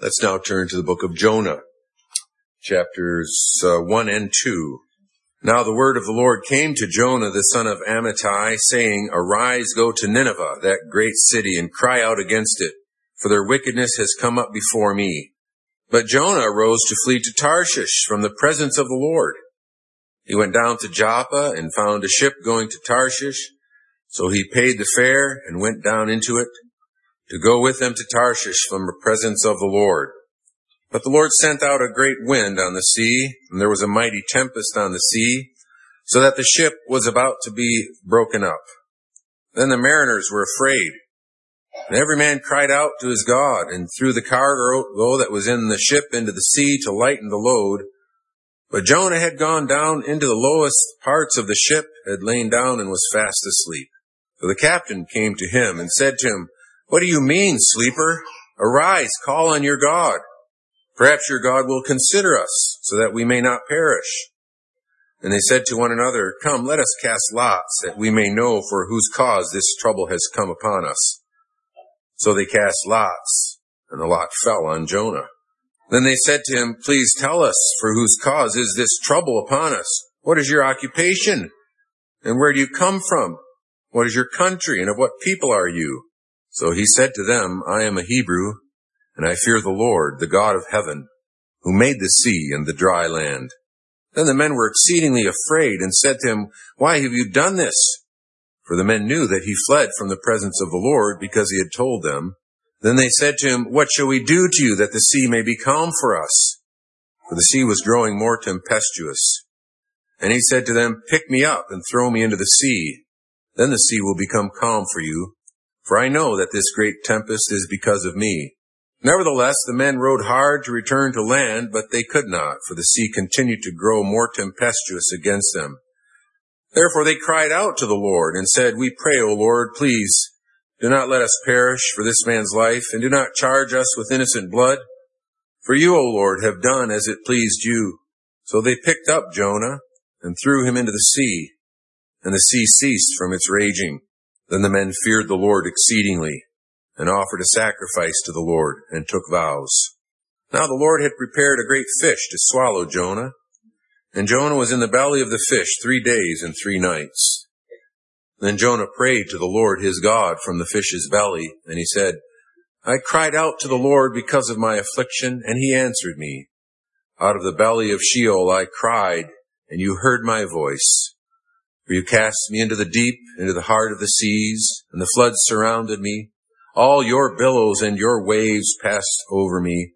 Let's now turn to the book of Jonah, chapters 1 and 2. Now the word of the Lord came to Jonah, the son of Amittai, saying, Arise, go to Nineveh, that great city, and cry out against it, for their wickedness has come up before me. But Jonah arose to flee to Tarshish from the presence of the Lord. He went down to Joppa and found a ship going to Tarshish. So he paid the fare and went down into it to go with them to Tarshish from the presence of the Lord. But the Lord sent out a great wind on the sea, and there was a mighty tempest on the sea, so that the ship was about to be broken up. Then the mariners were afraid, and every man cried out to his God, and threw the cargo that was in the ship into the sea to lighten the load. But Jonah had gone down into the lowest parts of the ship, had lain down and was fast asleep. So the captain came to him and said to him, What do you mean, sleeper? Arise, call on your God. Perhaps your God will consider us, so that we may not perish. And they said to one another, Come, let us cast lots, that we may know for whose cause this trouble has come upon us. So they cast lots, and the lot fell on Jonah. Then they said to him, Please tell us, for whose cause is this trouble upon us? What is your occupation? And where do you come from? What is your country, and of what people are you? So he said to them, I am a Hebrew, and I fear the Lord, the God of heaven, who made the sea and the dry land. Then the men were exceedingly afraid and said to him, Why have you done this? For the men knew that he fled from the presence of the Lord because he had told them. Then they said to him, What shall we do to you that the sea may be calm for us? For the sea was growing more tempestuous. And he said to them, Pick me up and throw me into the sea. Then the sea will become calm for you. For I know that this great tempest is because of me. Nevertheless, the men rowed hard to return to land, but they could not, for the sea continued to grow more tempestuous against them. Therefore they cried out to the Lord and said, We pray, O Lord, please, do not let us perish for this man's life, and do not charge us with innocent blood. For you, O Lord, have done as it pleased you. So they picked up Jonah and threw him into the sea, and the sea ceased from its raging. Then the men feared the Lord exceedingly, and offered a sacrifice to the Lord, and took vows. Now the Lord had prepared a great fish to swallow Jonah, and Jonah was in the belly of the fish 3 days and 3 nights. Then Jonah prayed to the Lord his God from the fish's belly, and he said, I cried out to the Lord because of my affliction, and he answered me. Out of the belly of Sheol I cried, and you heard my voice. For you cast me into the deep, into the heart of the seas, and the floods surrounded me. All your billows and your waves passed over me.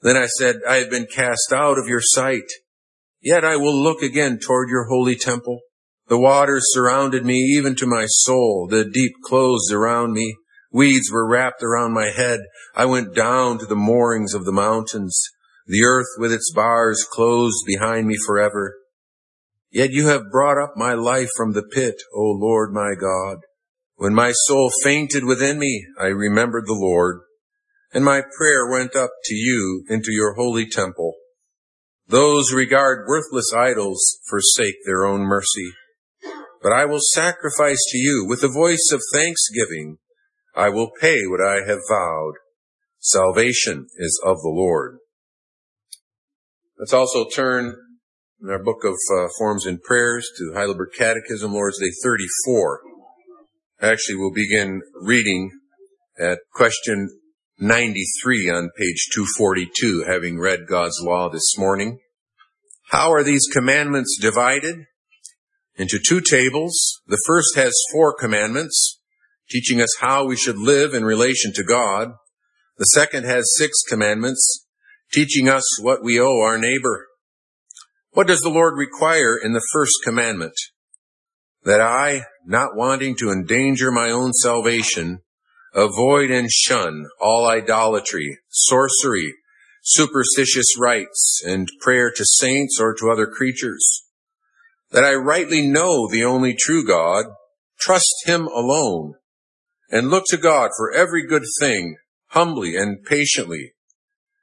Then I said, I have been cast out of your sight. Yet I will look again toward your holy temple. The waters surrounded me, even to my soul. The deep closed around me. Weeds were wrapped around my head. I went down to the moorings of the mountains. The earth with its bars closed behind me forever. Yet you have brought up my life from the pit, O Lord my God. When my soul fainted within me, I remembered the Lord, and my prayer went up to you into your holy temple. Those who regard worthless idols forsake their own mercy. But I will sacrifice to you with the voice of thanksgiving. I will pay what I have vowed. Salvation is of the Lord. Let's also turn in our book of Forms and Prayers to Heidelberg Catechism, Lord's Day 34. Actually, we'll begin reading at question 93 on page 242, having read God's law this morning. How are these commandments divided? Into 2 tables. The first has 4 commandments, teaching us how we should live in relation to God. The second has 6 commandments, teaching us what we owe our neighbor. What does the Lord require in the first commandment? That I, not wanting to endanger my own salvation, avoid and shun all idolatry, sorcery, superstitious rites, and prayer to saints or to other creatures. That I rightly know the only true God, trust him alone, and look to God for every good thing, humbly and patiently,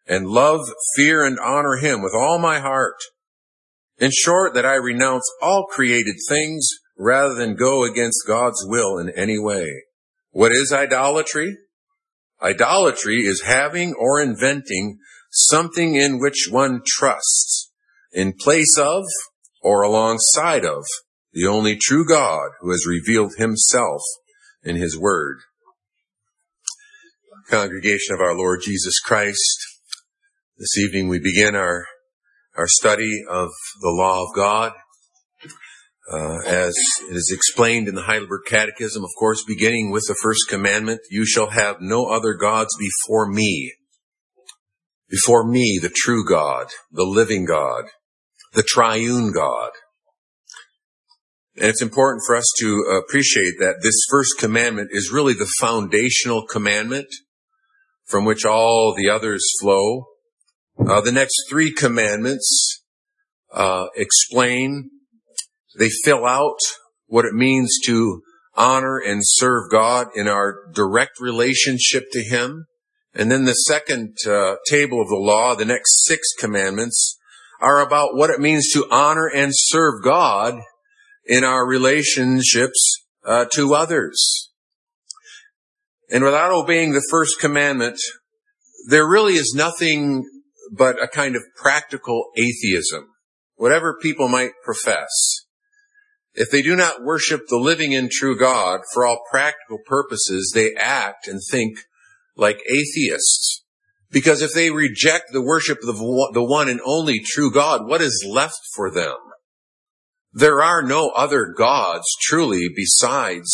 and love, fear, and honor him with all my heart. In short, that I renounce all created things rather than go against God's will in any way. What is idolatry? Idolatry is having or inventing something in which one trusts, in place of or alongside of the only true God who has revealed himself in his word. Congregation of our Lord Jesus Christ, this evening we begin our study of the law of God, as it is explained in the Heidelberg Catechism, of course, beginning with the first commandment, you shall have no other gods before me, the true God, the living God, the triune God. And it's important for us to appreciate that this first commandment is really the foundational commandment from which all the others flow. The next three commandments explain, they fill out what it means to honor and serve God in our direct relationship to him. And then the second table of the law, the next six commandments, are about what it means to honor and serve God in our relationships to others. And without obeying the first commandment, there really is nothing but a kind of practical atheism, whatever people might profess. If they do not worship the living and true God, for all practical purposes, they act and think like atheists. Because if they reject the worship of the one and only true God, what is left for them? There are no other gods truly besides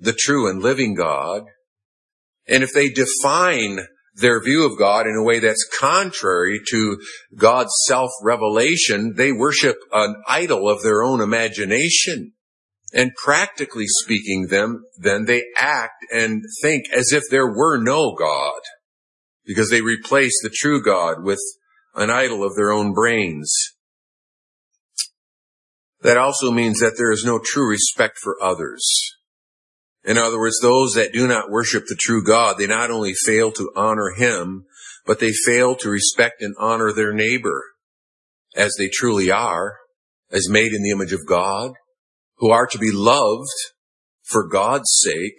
the true and living God. And if they define their view of God in a way that's contrary to God's self-revelation, they worship an idol of their own imagination. And practically speaking, then they act and think as if there were no God, because they replace the true God with an idol of their own brains. That also means that there is no true respect for others. In other words, those that do not worship the true God, they not only fail to honor him, but they fail to respect and honor their neighbor as they truly are, as made in the image of God, who are to be loved for God's sake.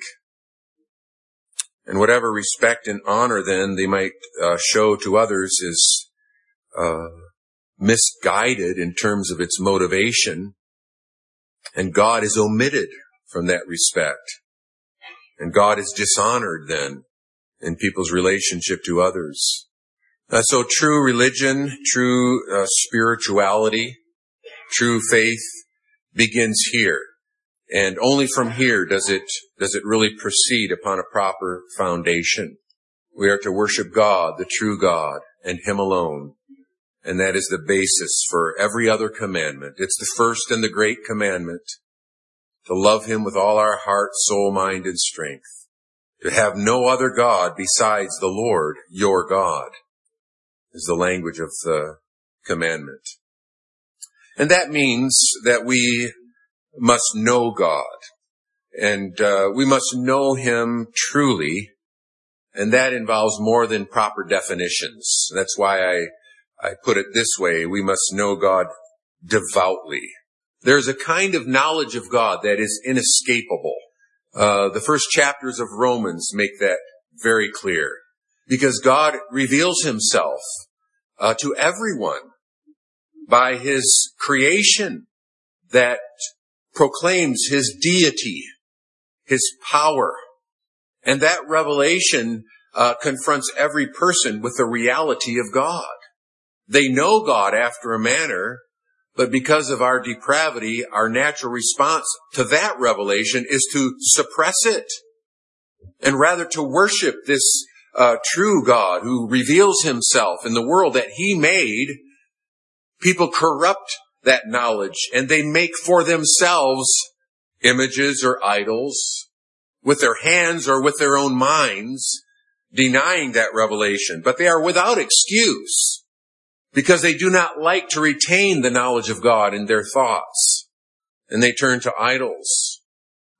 And whatever respect and honor then they might show to others is misguided in terms of its motivation, and God is omitted from that respect, and God is dishonored then in people's relationship to others. So true religion, true spirituality, true faith begins here, and only from here does it really proceed upon a proper foundation. We are to worship God, the true God, and him alone. And that is the basis for every other commandment. It's the first and the great commandment, to love him with all our heart, soul, mind, and strength, to have no other God besides the Lord your God, is the language of the commandment. And that means that we must know God, and we must know him truly, and that involves more than proper definitions. That's why I put it this way, we must know God devoutly. There's a kind of knowledge of God that is inescapable. The first chapters of Romans make that very clear, because God reveals himself to everyone by his creation that proclaims his deity, his power. And that revelation confronts every person with the reality of God. They know God after a manner, but because of our depravity, our natural response to that revelation is to suppress it, and rather to worship this true God who reveals himself in the world that he made. People corrupt that knowledge, and they make for themselves images or idols with their hands or with their own minds, denying that revelation. But they are without excuse, because they do not like to retain the knowledge of God in their thoughts, and they turn to idols.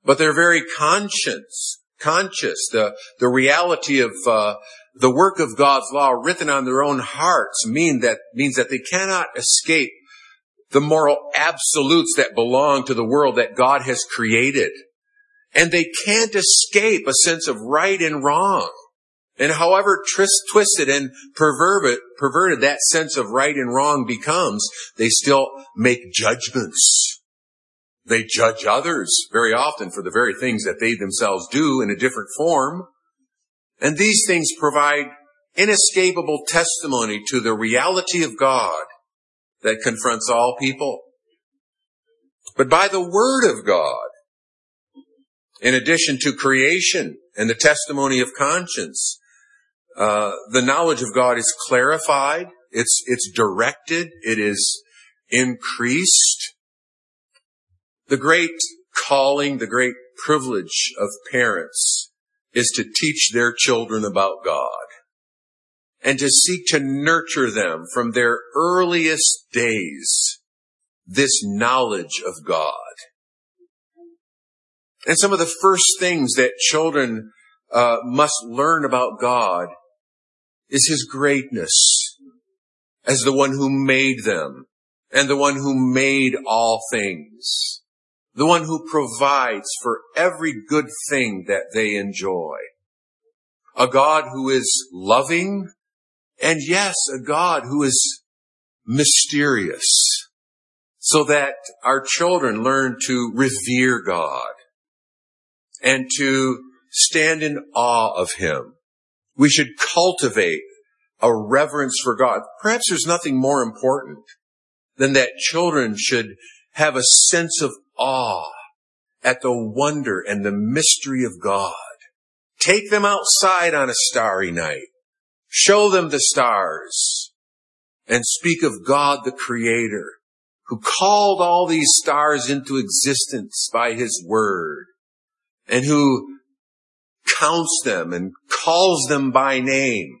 But their very conscience, the reality of the work of God's law written on their own hearts means that they cannot escape the moral absolutes that belong to the world that God has created. And they can't escape a sense of right and wrong, And however twisted and perverted that sense of right and wrong becomes, they still make judgments. They judge others very often for the very things that they themselves do in a different form. And these things provide inescapable testimony to the reality of God that confronts all people. But by the word of God, in addition to creation and the testimony of conscience, the knowledge of God is clarified, it's directed, it is increased. The great calling, the great privilege of parents is to teach their children about God and to seek to nurture them from their earliest days this knowledge of God. And some of the first things that children must learn about God is His greatness as the one who made them and the one who made all things, the one who provides for every good thing that they enjoy, a God who is loving, and yes, a God who is mysterious, so that our children learn to revere God and to stand in awe of Him. We should cultivate a reverence for God. Perhaps there's nothing more important than that children should have a sense of awe at the wonder and the mystery of God. Take them outside on a starry night. Show them the stars and speak of God the Creator, who called all these stars into existence by His word, and who counts them and calls them by name.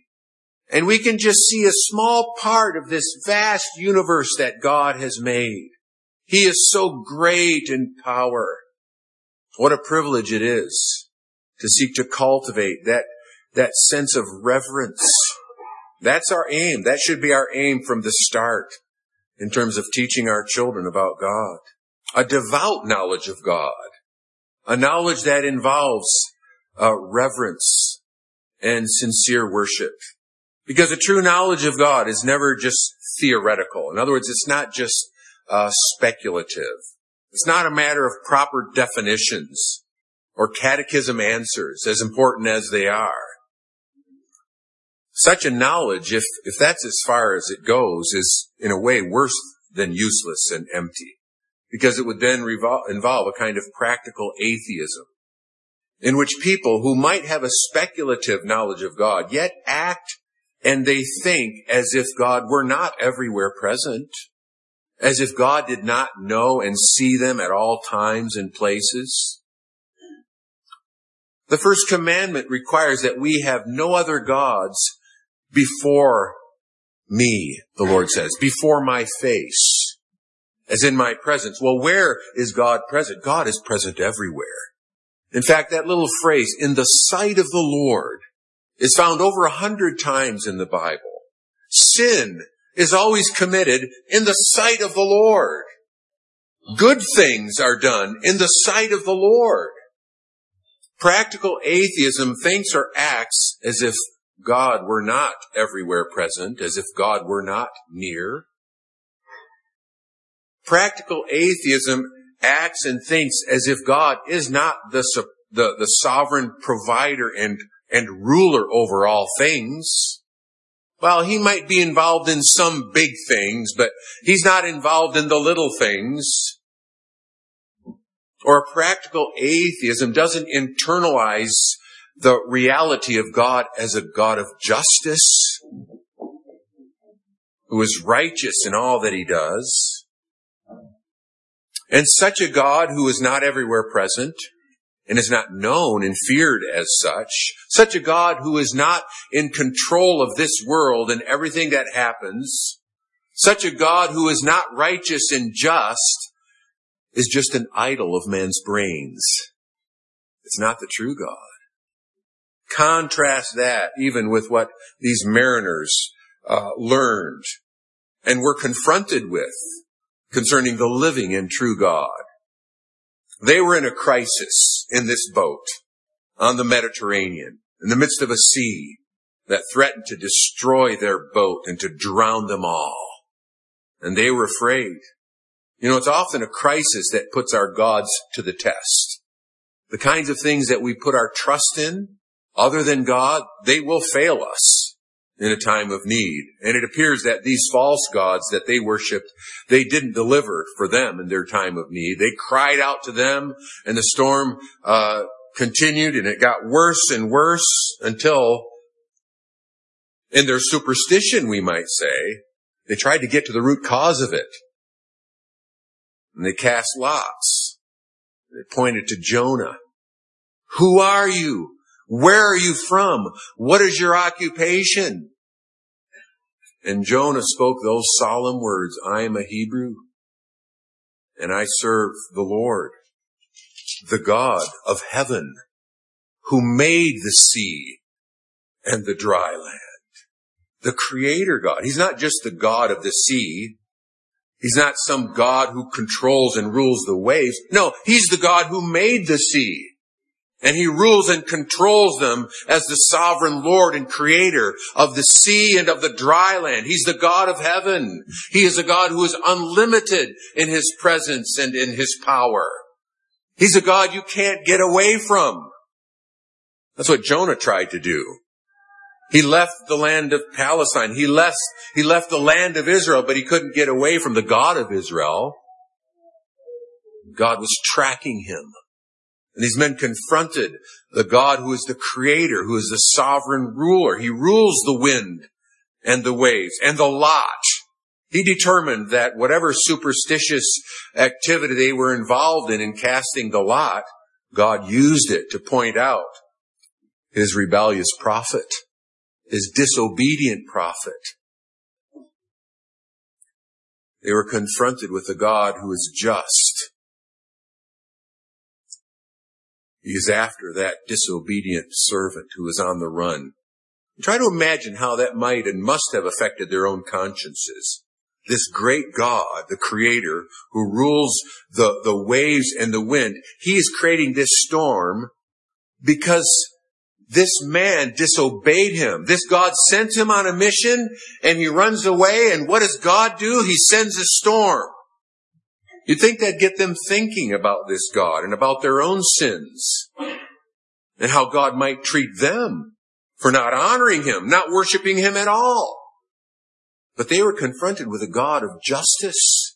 And we can just see a small part of this vast universe that God has made. He is so great in power. What a privilege it is to seek to cultivate that sense of reverence. That's our aim. That should be our aim from the start in terms of teaching our children about God. A devout knowledge of God. A knowledge that involves reverence and sincere worship. Because a true knowledge of God is never just theoretical. In other words, it's not just speculative. It's not a matter of proper definitions or catechism answers, as important as they are. Such a knowledge, if that's as far as it goes, is in a way worse than useless and empty. Because it would then involve a kind of practical atheism, in which people who might have a speculative knowledge of God yet act and they think as if God were not everywhere present, as if God did not know and see them at all times and places. The first commandment requires that we have no other gods before me, the Lord says, before my face, as in my presence. Well, where is God present? God is present everywhere. In fact, that little phrase, in the sight of the Lord, is found over 100 times in the Bible. Sin is always committed in the sight of the Lord. Good things are done in the sight of the Lord. Practical atheism thinks or acts as if God were not everywhere present, as if God were not near. Practical atheism acts and thinks as if God is not the sovereign provider and ruler over all things. Well, He might be involved in some big things, but He's not involved in the little things. Or practical atheism doesn't internalize the reality of God as a God of justice, who is righteous in all that He does. And such a God who is not everywhere present and is not known and feared as such a God who is not in control of this world and everything that happens, such a God who is not righteous and just, is just an idol of man's brains. It's not the true God. Contrast that even with what these mariners learned and were confronted with concerning the living and true God. They were in a crisis in this boat on the Mediterranean, in the midst of a sea that threatened to destroy their boat and to drown them all. And they were afraid. You know, it's often a crisis that puts our gods to the test. The kinds of things that we put our trust in, other than God, they will fail us in a time of need. And it appears that these false gods that they worshipped, they didn't deliver for them in their time of need. They cried out to them, and the storm continued, and it got worse and worse until, in their superstition, we might say, they tried to get to the root cause of it. And they cast lots. They pointed to Jonah. Who are you? Where are you from? What is your occupation? And Jonah spoke those solemn words, I am a Hebrew, and I serve the Lord, the God of heaven, who made the sea and the dry land. The Creator God. He's not just the God of the sea. He's not some God who controls and rules the waves. No, he's the God who made the sea. And he rules and controls them as the sovereign Lord and Creator of the sea and of the dry land. He's the God of heaven. He is a God who is unlimited in his presence and in his power. He's a God you can't get away from. That's what Jonah tried to do. He left the land of Palestine. He left the land of Israel, but he couldn't get away from the God of Israel. God was tracking him. And these men confronted the God who is the Creator, who is the sovereign ruler. He rules the wind and the waves and the lot. He determined that whatever superstitious activity they were involved in casting the lot, God used it to point out his rebellious prophet, his disobedient prophet. They were confronted with a God who is just. He is after that disobedient servant who is on the run. Try to imagine how that might and must have affected their own consciences. This great God, the Creator, who rules the waves and the wind, he is creating this storm because this man disobeyed him. This God sent him on a mission, and he runs away. And what does God do? He sends a storm. You'd think that'd get them thinking about this God and about their own sins and how God might treat them for not honoring him, not worshiping him at all. But they were confronted with a God of justice,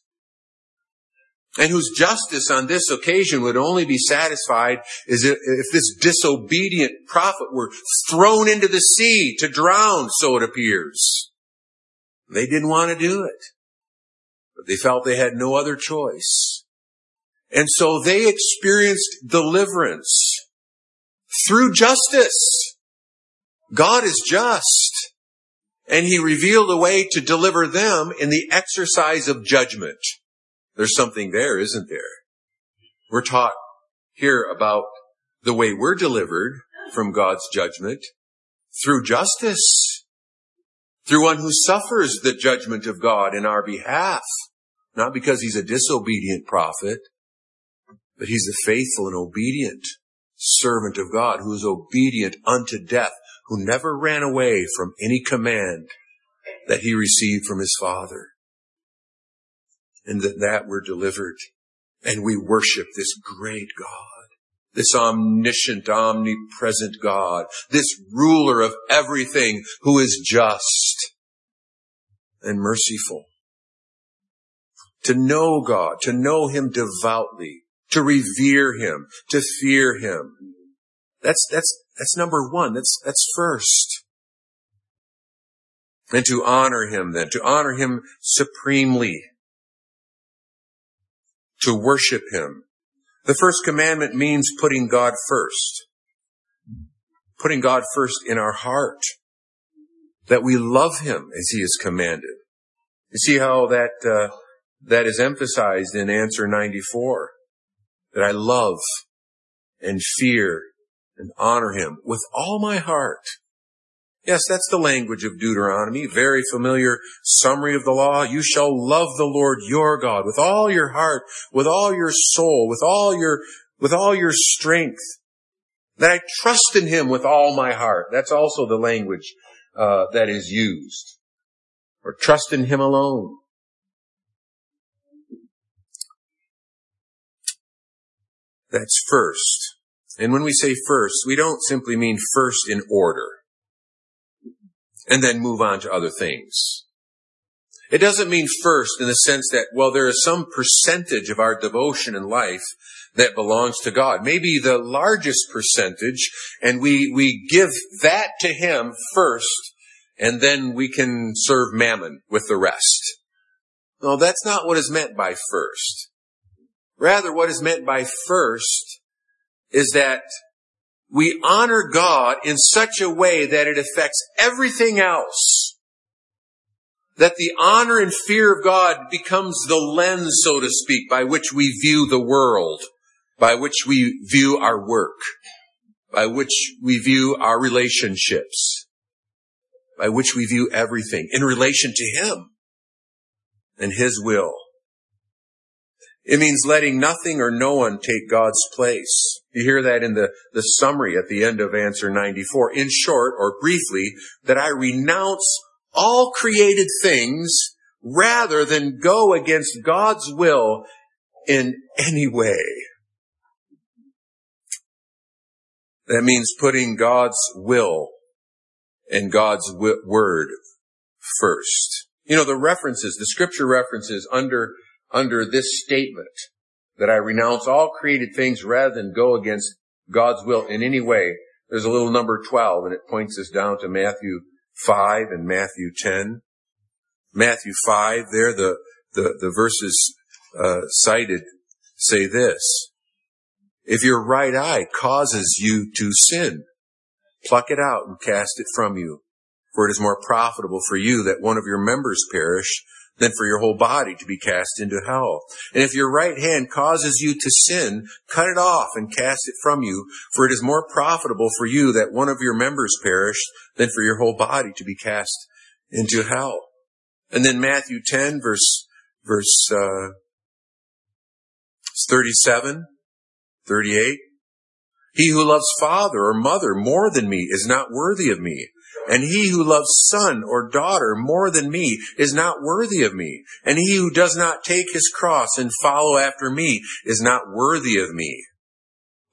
and whose justice on this occasion would only be satisfied is if this disobedient prophet were thrown into the sea to drown, so it appears. They didn't want to do it, but they felt they had no other choice. And so they experienced deliverance through justice. God is just, and he revealed a way to deliver them in the exercise of judgment. There's something there, isn't there? We're taught here about the way we're delivered from God's judgment through justice, through one who suffers the judgment of God in our behalf, not because he's a disobedient prophet, but he's the faithful and obedient servant of God who is obedient unto death, who never ran away from any command that he received from his Father. And that we're delivered. And we worship this great God, this omniscient, omnipresent God, this ruler of everything who is just and merciful. To know God, to know him devoutly, to revere him, to fear him. That's number one. That's first. And to honor him then, to honor him supremely. To worship him. The first commandment means putting God first. Putting God first in our heart. That we love him as he is commanded. You see how that is emphasized in answer 94. That I love and fear and honor him with all my heart. Yes, that's the language of Deuteronomy, very familiar summary of the law. You shall love the Lord your God with all your heart, with all your soul, with all your strength. That I trust in him with all my heart. That's also the language that is used, or trust in Him alone. That's first. And when we say first, we don't simply mean first in order and then move on to other things. It doesn't mean first in the sense that, well, there is some percentage of our devotion in life that belongs to God. Maybe the largest percentage, and we give that to Him first, and then we can serve mammon with the rest. No, that's not what is meant by first. Rather, what is meant by first is that we honor God in such a way that it affects everything else. That the honor and fear of God becomes the lens, so to speak, by which we view the world, by which we view our work, by which we view our relationships, by which we view everything in relation to Him and His will. It means letting nothing or no one take God's place. You hear that in the summary at the end of answer 94. In short, or briefly, that I renounce all created things rather than go against God's will in any way. That means putting God's will and God's word first. You know, the scripture references under this statement, that I renounce all created things rather than go against God's will in any way. There's a little number 12, and it points us down to Matthew 5 and Matthew 10. Matthew 5, there the verses cited say this: if your right eye causes you to sin, pluck it out and cast it from you. For it is more profitable for you that one of your members perish than for your whole body to be cast into hell. And if your right hand causes you to sin, cut it off and cast it from you, for it is more profitable for you that one of your members perish than for your whole body to be cast into hell. And then Matthew 10, verse 37, 38, he who loves father or mother more than me is not worthy of me. And he who loves son or daughter more than me is not worthy of me. And he who does not take his cross and follow after me is not worthy of me.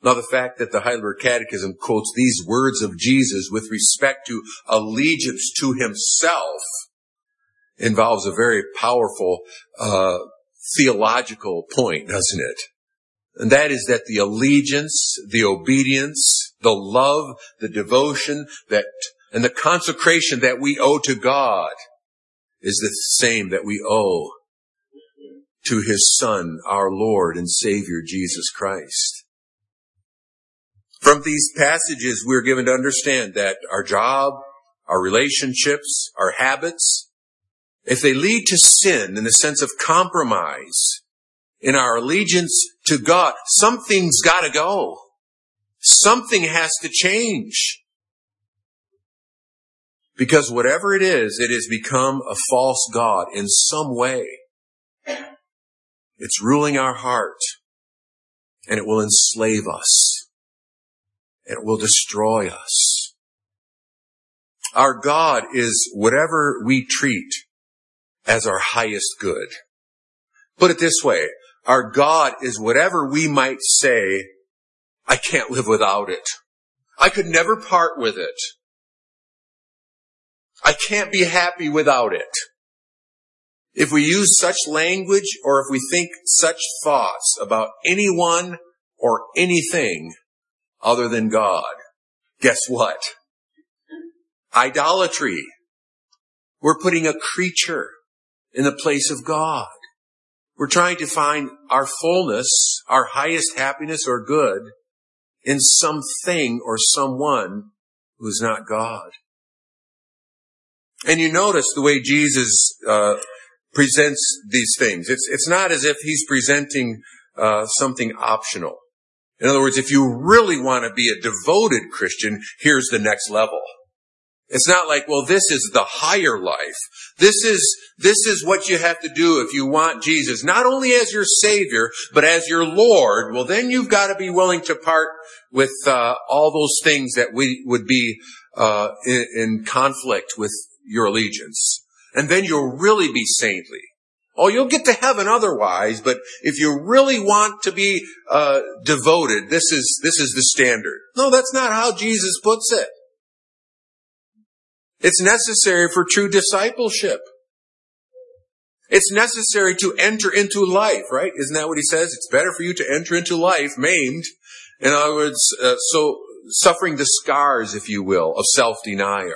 Now, the fact that the Heidelberg Catechism quotes these words of Jesus with respect to allegiance to Himself involves a very powerful theological point, doesn't it? And that is that the allegiance, the obedience, the love, the devotion and the consecration that we owe to God is the same that we owe to His Son, our Lord and Savior, Jesus Christ. From these passages, we're given to understand that our job, our relationships, our habits, if they lead to sin in the sense of compromise in our allegiance to God, something's got to go. Something has to change. Because whatever it has become a false god in some way. It's ruling our heart, and it will enslave us, and it will destroy us. Our God is whatever we treat as our highest good. Put it this way, our God is whatever we might say, I can't live without it. I could never part with it. I can't be happy without it. If we use such language or if we think such thoughts about anyone or anything other than God, guess what? Idolatry. We're putting a creature in the place of God. We're trying to find our fullness, our highest happiness or good in something or someone who's not God. And you notice the way Jesus presents these things. It's not as if He's presenting something optional. In other words, if you really want to be a devoted Christian, here's the next level. It's not like, well, this is the higher life. This is what you have to do if you want Jesus, not only as your Savior, but as your Lord. Well, then you've got to be willing to part with all those things that we would be in conflict with your allegiance. And then you'll really be saintly. Oh, you'll get to heaven otherwise, but if you really want to be devoted, this is the standard. No, that's not how Jesus puts it. It's necessary for true discipleship. It's necessary to enter into life, right? Isn't that what he says? It's better for you to enter into life maimed. In other words, so suffering the scars, if you will, of self-denial.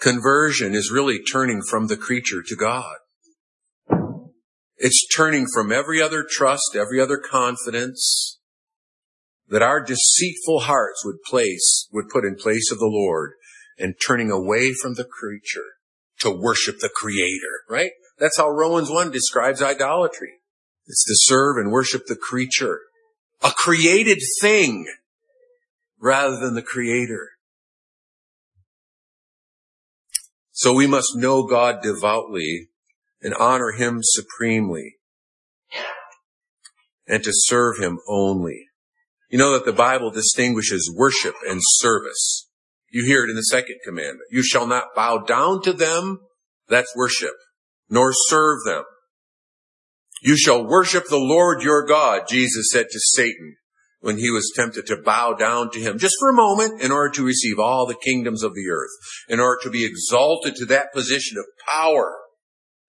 Conversion is really turning from the creature to God. It's turning from every other trust, every other confidence that our deceitful hearts would put in place of the Lord, and turning away from the creature to worship the Creator, right? That's how Romans 1 describes idolatry. It's to serve and worship the creature, a created thing, rather than the Creator. So we must know God devoutly and honor Him supremely, and to serve Him only. You know that the Bible distinguishes worship and service. You hear it in the second commandment. You shall not bow down to them, that's worship, nor serve them. You shall worship the Lord your God, Jesus said to Satan when he was tempted to bow down to him just for a moment in order to receive all the kingdoms of the earth, in order to be exalted to that position of power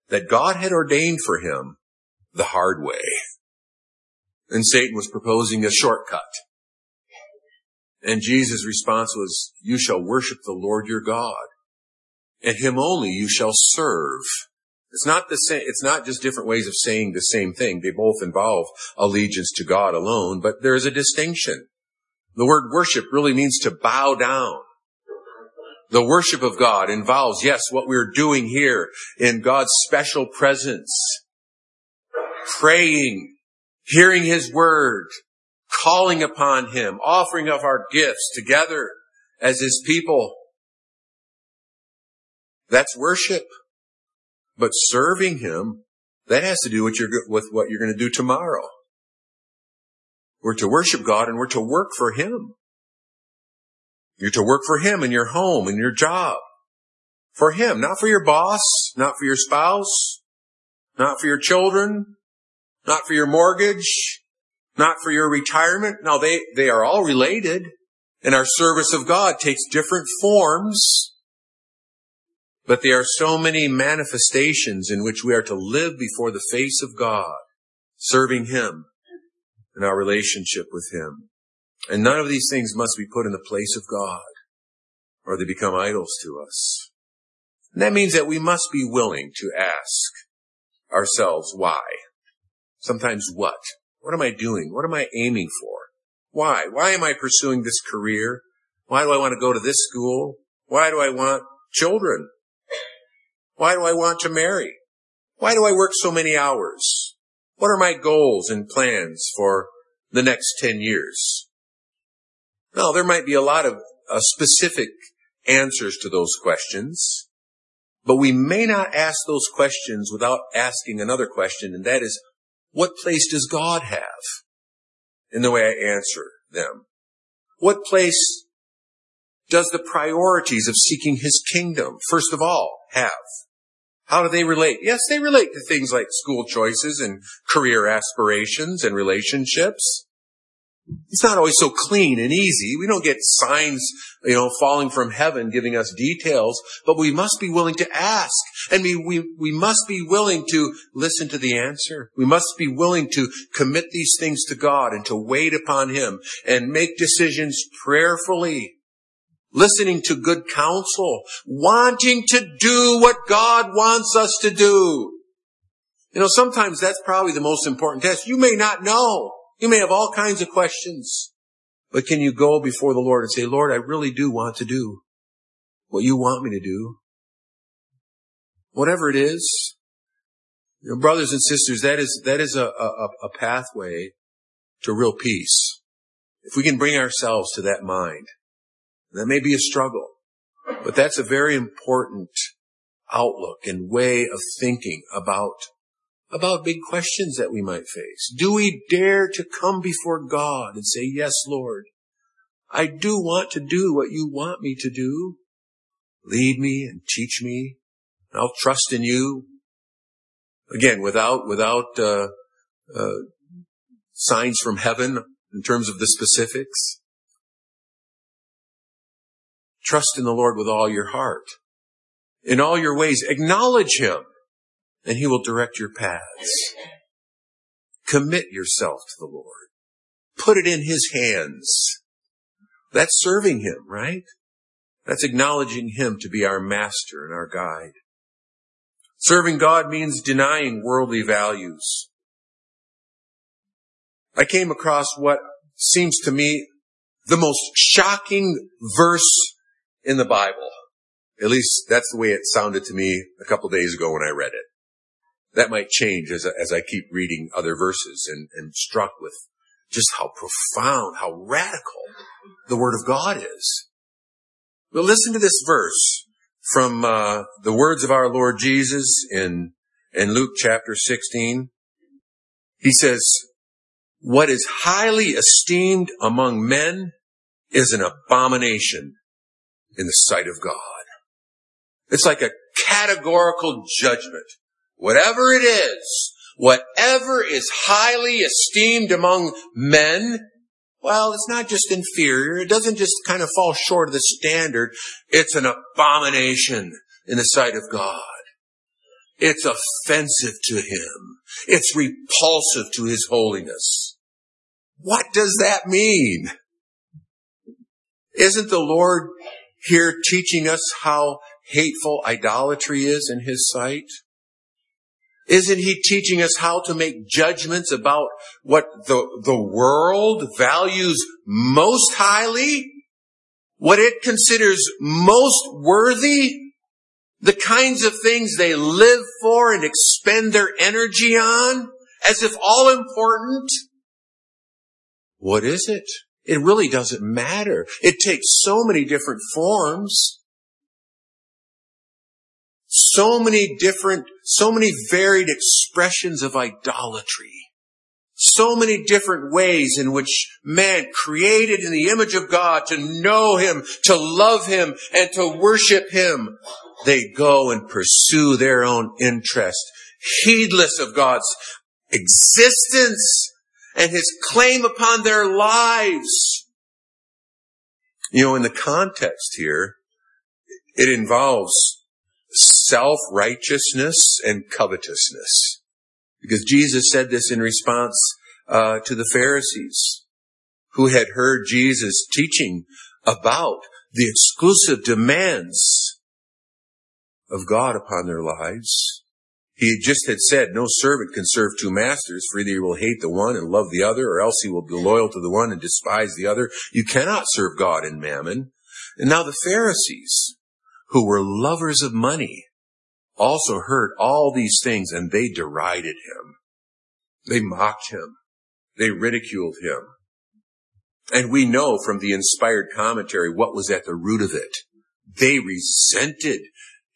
that God had ordained for him the hard way. And Satan was proposing a shortcut. And Jesus' response was, you shall worship the Lord your God, and Him only you shall serve. It's not the same. It's not just different ways of saying the same thing. They both involve allegiance to God alone, but there is a distinction. The word worship really means to bow down. The worship of God involves, yes, what we're doing here in God's special presence, praying, hearing His word, calling upon Him, offering up our gifts together as His people. That's worship. But serving Him, that has to do with what you're going to do tomorrow. We're to worship God and we're to work for Him. You're to work for Him in your home, in your job. For Him, not for your boss, not for your spouse, not for your children, not for your mortgage, not for your retirement. Now, they are all related, and our service of God takes different forms, but there are so many manifestations in which we are to live before the face of God, serving Him in our relationship with Him. And none of these things must be put in the place of God, or they become idols to us. And that means that we must be willing to ask ourselves why, sometimes what. What am I doing? What am I aiming for? Why? Why am I pursuing this career? Why do I want to go to this school? Why do I want children? Why do I want to marry? Why do I work so many hours? What are my goals and plans for the next 10 years? Now, there might be a lot of specific answers to those questions, but we may not ask those questions without asking another question, and that is, what place does God have in the way I answer them? What place does the priorities of seeking His kingdom, first of all, have? How do they relate? Yes, they relate to things like school choices and career aspirations and relationships. It's not always so clean and easy. We don't get signs, falling from heaven giving us details, but we must be willing to ask. And we must be willing to listen to the answer. We must be willing to commit these things to God and to wait upon Him and make decisions prayerfully, listening to good counsel, wanting to do what God wants us to do. Sometimes that's probably the most important test. You may not know. You may have all kinds of questions, but can you go before the Lord and say, Lord, I really do want to do what you want me to do, whatever it is. Brothers and sisters, that is a pathway to real peace. If we can bring ourselves to that mind, that may be a struggle, but that's a very important outlook and way of thinking about about big questions that we might face. Do we dare to come before God and say, yes, Lord, I do want to do what you want me to do. Lead me and teach me, and I'll trust in you. Again, without signs from heaven in terms of the specifics. Trust in the Lord with all your heart. In all your ways, acknowledge him, and he will direct your paths. Commit yourself to the Lord. Put it in his hands. That's serving him, right? That's acknowledging him to be our master and our guide. Serving God means denying worldly values. I came across what seems to me the most shocking verse in the Bible. At least that's the way it sounded to me a couple days ago when I read it. That might change as I keep reading other verses and struck with just how profound, how radical the Word of God is. But listen to this verse from the words of our Lord Jesus in Luke chapter 16. He says, what is highly esteemed among men is an abomination in the sight of God. It's like a categorical judgment. Whatever it is, whatever is highly esteemed among men, well, it's not just inferior. It doesn't just kind of fall short of the standard. It's an abomination in the sight of God. It's offensive to him. It's repulsive to his holiness. What does that mean? Isn't the Lord here teaching us how hateful idolatry is in his sight? Isn't he teaching us how to make judgments about what the world values most highly? What it considers most worthy? The kinds of things they live for and expend their energy on? As if all important? What is it? It really doesn't matter. It takes so many different forms. So many varied expressions of idolatry. So many different ways in which man, created in the image of God to know him, to love him, and to worship him, they go and pursue their own interest, heedless of God's existence and his claim upon their lives. You know, in the context here, it involves self-righteousness and covetousness. Because Jesus said this in response to the Pharisees, who had heard Jesus teaching about the exclusive demands of God upon their lives. He just had said, no servant can serve two masters, for either he will hate the one and love the other, or else he will be loyal to the one and despise the other. You cannot serve God and mammon. And now the Pharisees, who were lovers of money, also heard all these things, and they derided him. They mocked him. They ridiculed him. And we know from the inspired commentary what was at the root of it. They resented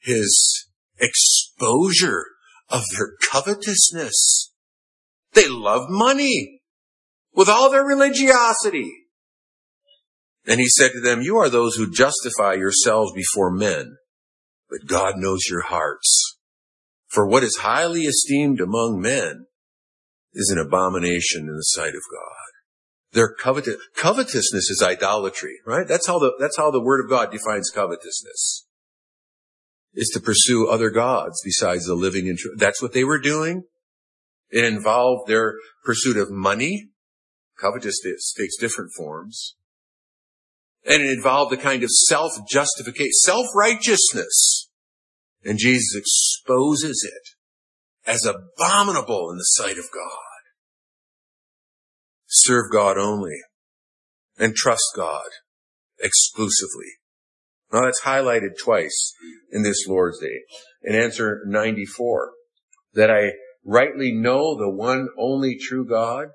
his exposure of their covetousness. They loved money with all their religiosity. And he said to them, you are those who justify yourselves before men, but God knows your hearts. For what is highly esteemed among men is an abomination in the sight of God. Their covetousness is idolatry, right? That's how the Word of God defines covetousness. Is to pursue other gods besides the living and true. That's what they were doing. It involved their pursuit of money. Covetousness takes different forms. And it involved a kind of self-justification, self-righteousness. And Jesus exposes it as abominable in the sight of God. Serve God only and trust God exclusively. Now that's highlighted twice in this Lord's Day. In answer 94, that I rightly know the one only true God,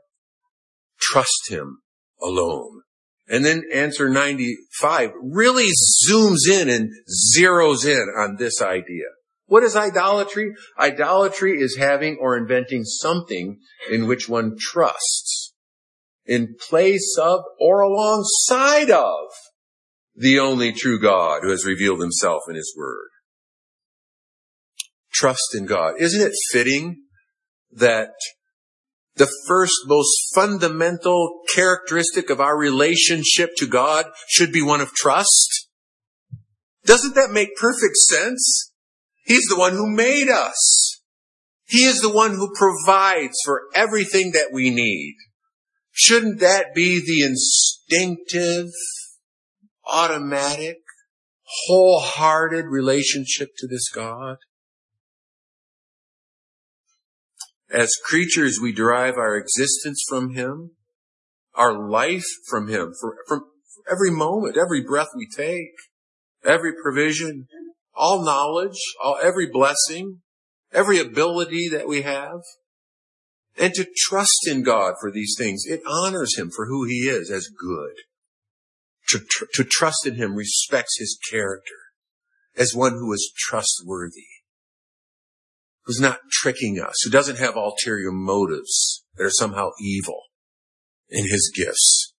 trust him alone. And then answer 95 really zooms in and zeroes in on this idea. What is idolatry? Idolatry is having or inventing something in which one trusts in place of or alongside of the only true God who has revealed himself in his word. Trust in God. Isn't it fitting that the first most fundamental characteristic of our relationship to God should be one of trust? Doesn't that make perfect sense? He's the one who made us. He is the one who provides for everything that we need. Shouldn't that be the instinctive, automatic, wholehearted relationship to this God? As creatures, we derive our existence from him, our life from him, from every moment, every breath we take, every provision, all knowledge, every blessing, every ability that we have. And to trust in God for these things, it honors him for who he is as good. To trust in him respects his character as one who is trustworthy, who's not tricking us, who doesn't have ulterior motives that are somehow evil in his gifts.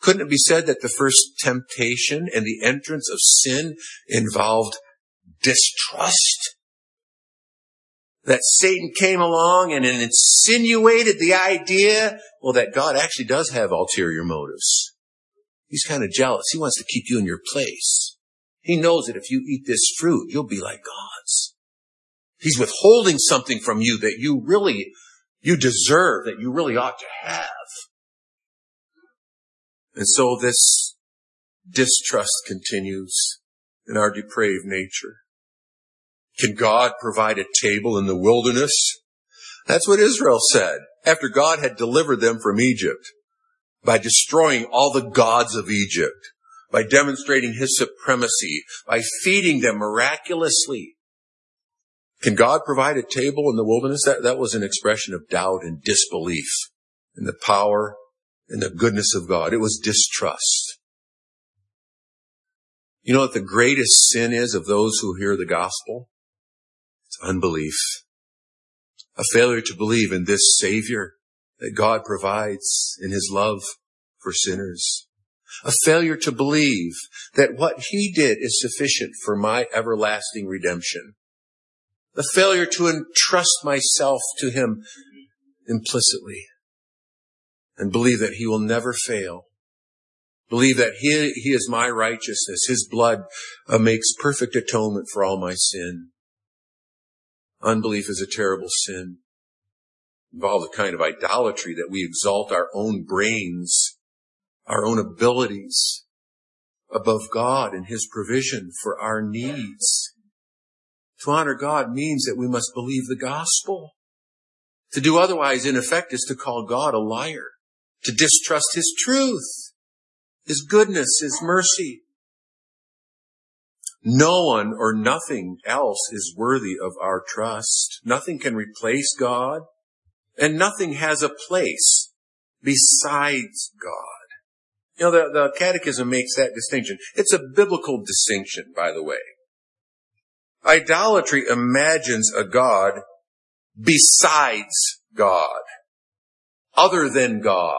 Couldn't it be said that the first temptation and the entrance of sin involved distrust? That Satan came along and insinuated the idea, well, that God actually does have ulterior motives. He's kind of jealous. He wants to keep you in your place. He knows that if you eat this fruit, you'll be like gods. He's withholding something from you that you deserve, that you really ought to have. And so this distrust continues in our depraved nature. Can God provide a table in the wilderness? That's what Israel said after God had delivered them from Egypt by destroying all the gods of Egypt, by demonstrating his supremacy, by feeding them miraculously. Can God provide a table in the wilderness? That was an expression of doubt and disbelief in the power and the goodness of God. It was distrust. You know what the greatest sin is of those who hear the gospel? It's unbelief. A failure to believe in this Savior that God provides in his love for sinners. A failure to believe that what he did is sufficient for my everlasting redemption. The failure to entrust myself to him implicitly and believe that he will never fail. Believe that he is my righteousness. His blood makes perfect atonement for all my sin. Unbelief is a terrible sin. It involves a kind of idolatry that we exalt our own brains, our own abilities above God and his provision for our needs. To honor God means that we must believe the gospel. To do otherwise, in effect, is to call God a liar, to distrust his truth, his goodness, his mercy. No one or nothing else is worthy of our trust. Nothing can replace God, and nothing has a place besides God. You know, the Catechism makes that distinction. It's a biblical distinction, by the way. Idolatry imagines a God besides God, other than God.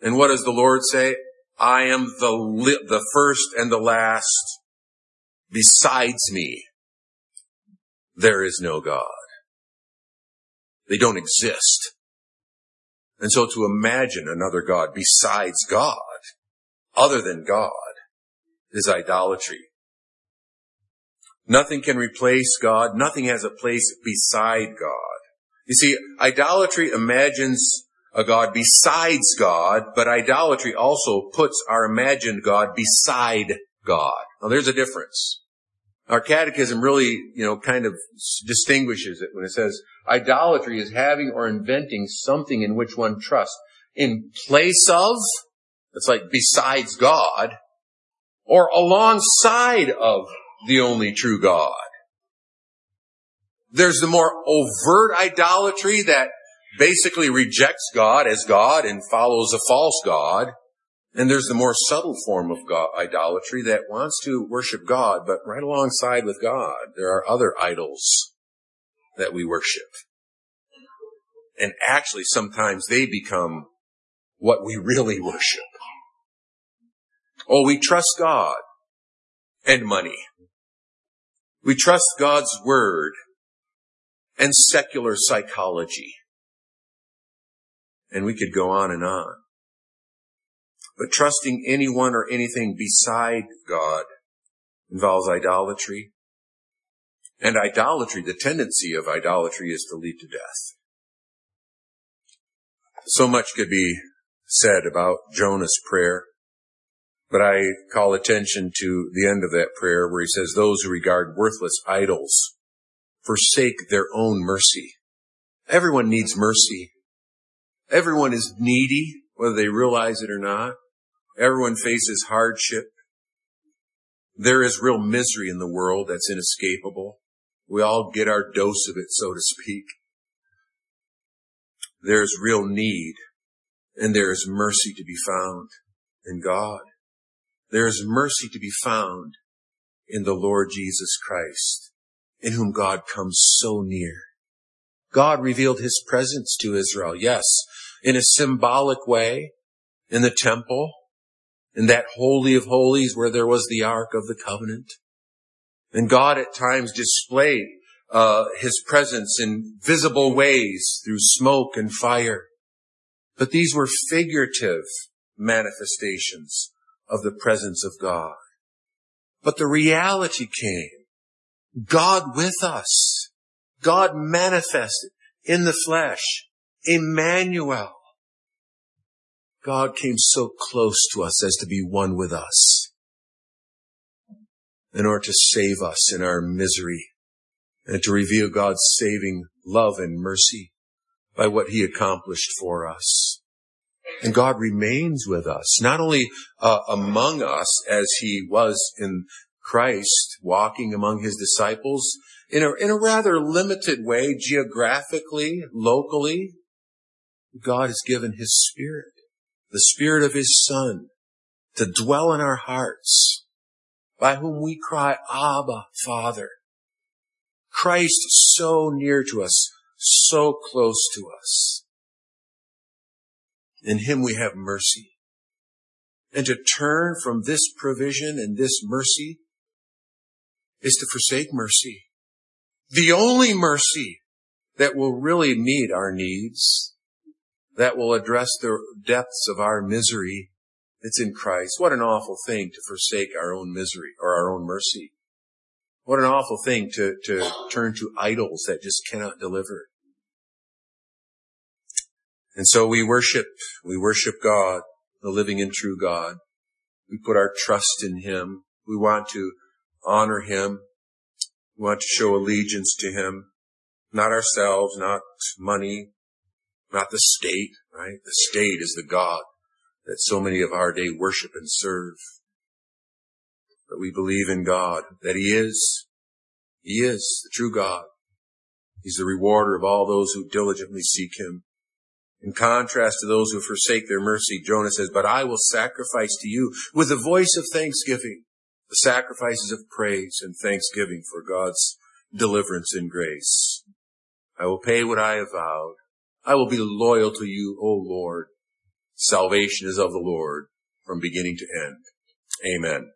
And what does the Lord say? I am the first and the last. Besides me, there is no God. They don't exist. And so to imagine another God besides God, other than God, is idolatry. Nothing can replace God. Nothing has a place beside God. You see, idolatry imagines a God besides God, but idolatry also puts our imagined God beside God. Now, there's a difference. Our catechism really, kind of distinguishes it when it says idolatry is having or inventing something in which one trusts in place of, it's like besides God, or alongside of the only true God. There's the more overt idolatry that basically rejects God as God and follows a false God. And there's the more subtle form of idolatry that wants to worship God, but right alongside with God, there are other idols that we worship. And actually, sometimes they become what we really worship. Oh, we trust God and money. We trust God's word and secular psychology. And we could go on and on. But trusting anyone or anything beside God involves idolatry. And idolatry, the tendency of idolatry is to lead to death. So much could be said about Jonah's prayer, but I call attention to the end of that prayer where he says, those who regard worthless idols forsake their own mercy. Everyone needs mercy. Everyone is needy, whether they realize it or not. Everyone faces hardship. There is real misery in the world that's inescapable. We all get our dose of it, so to speak. There is real need, and there is mercy to be found in God. There is mercy to be found in the Lord Jesus Christ, in whom God comes so near. God revealed his presence to Israel, yes, in a symbolic way, in the temple, in that holy of holies where there was the Ark of the Covenant. And God at times displayed his presence in visible ways through smoke and fire. But these were figurative manifestations of the presence of God. But the reality came. God with us. God manifested in the flesh. Emmanuel. God came so close to us as to be one with us in order to save us in our misery and to reveal God's saving love and mercy by what he accomplished for us. And God remains with us, not only among us as he was in Christ, walking among his disciples in a rather limited way, geographically, locally. God has given his Spirit, the Spirit of his Son, to dwell in our hearts, by whom we cry, Abba, Father. Christ so near to us, so close to us. In him we have mercy. And to turn from this provision and this mercy is to forsake mercy. The only mercy that will really meet our needs, that will address the depths of our misery, it's in Christ. What an awful thing to forsake our own misery or our own mercy. What an awful thing to turn to idols that just cannot deliver. And so we worship God, the living and true God. We put our trust in him. We want to honor him. We want to show allegiance to him. Not ourselves, not money, not the state, right? The state is the God that so many of our day worship and serve. But we believe in God, that he is the true God. He's the rewarder of all those who diligently seek him. In contrast to those who forsake their mercy, Jonah says, but I will sacrifice to you with the voice of thanksgiving, the sacrifices of praise and thanksgiving for God's deliverance and grace. I will pay what I have vowed. I will be loyal to you, O Lord. Salvation is of the Lord from beginning to end. Amen.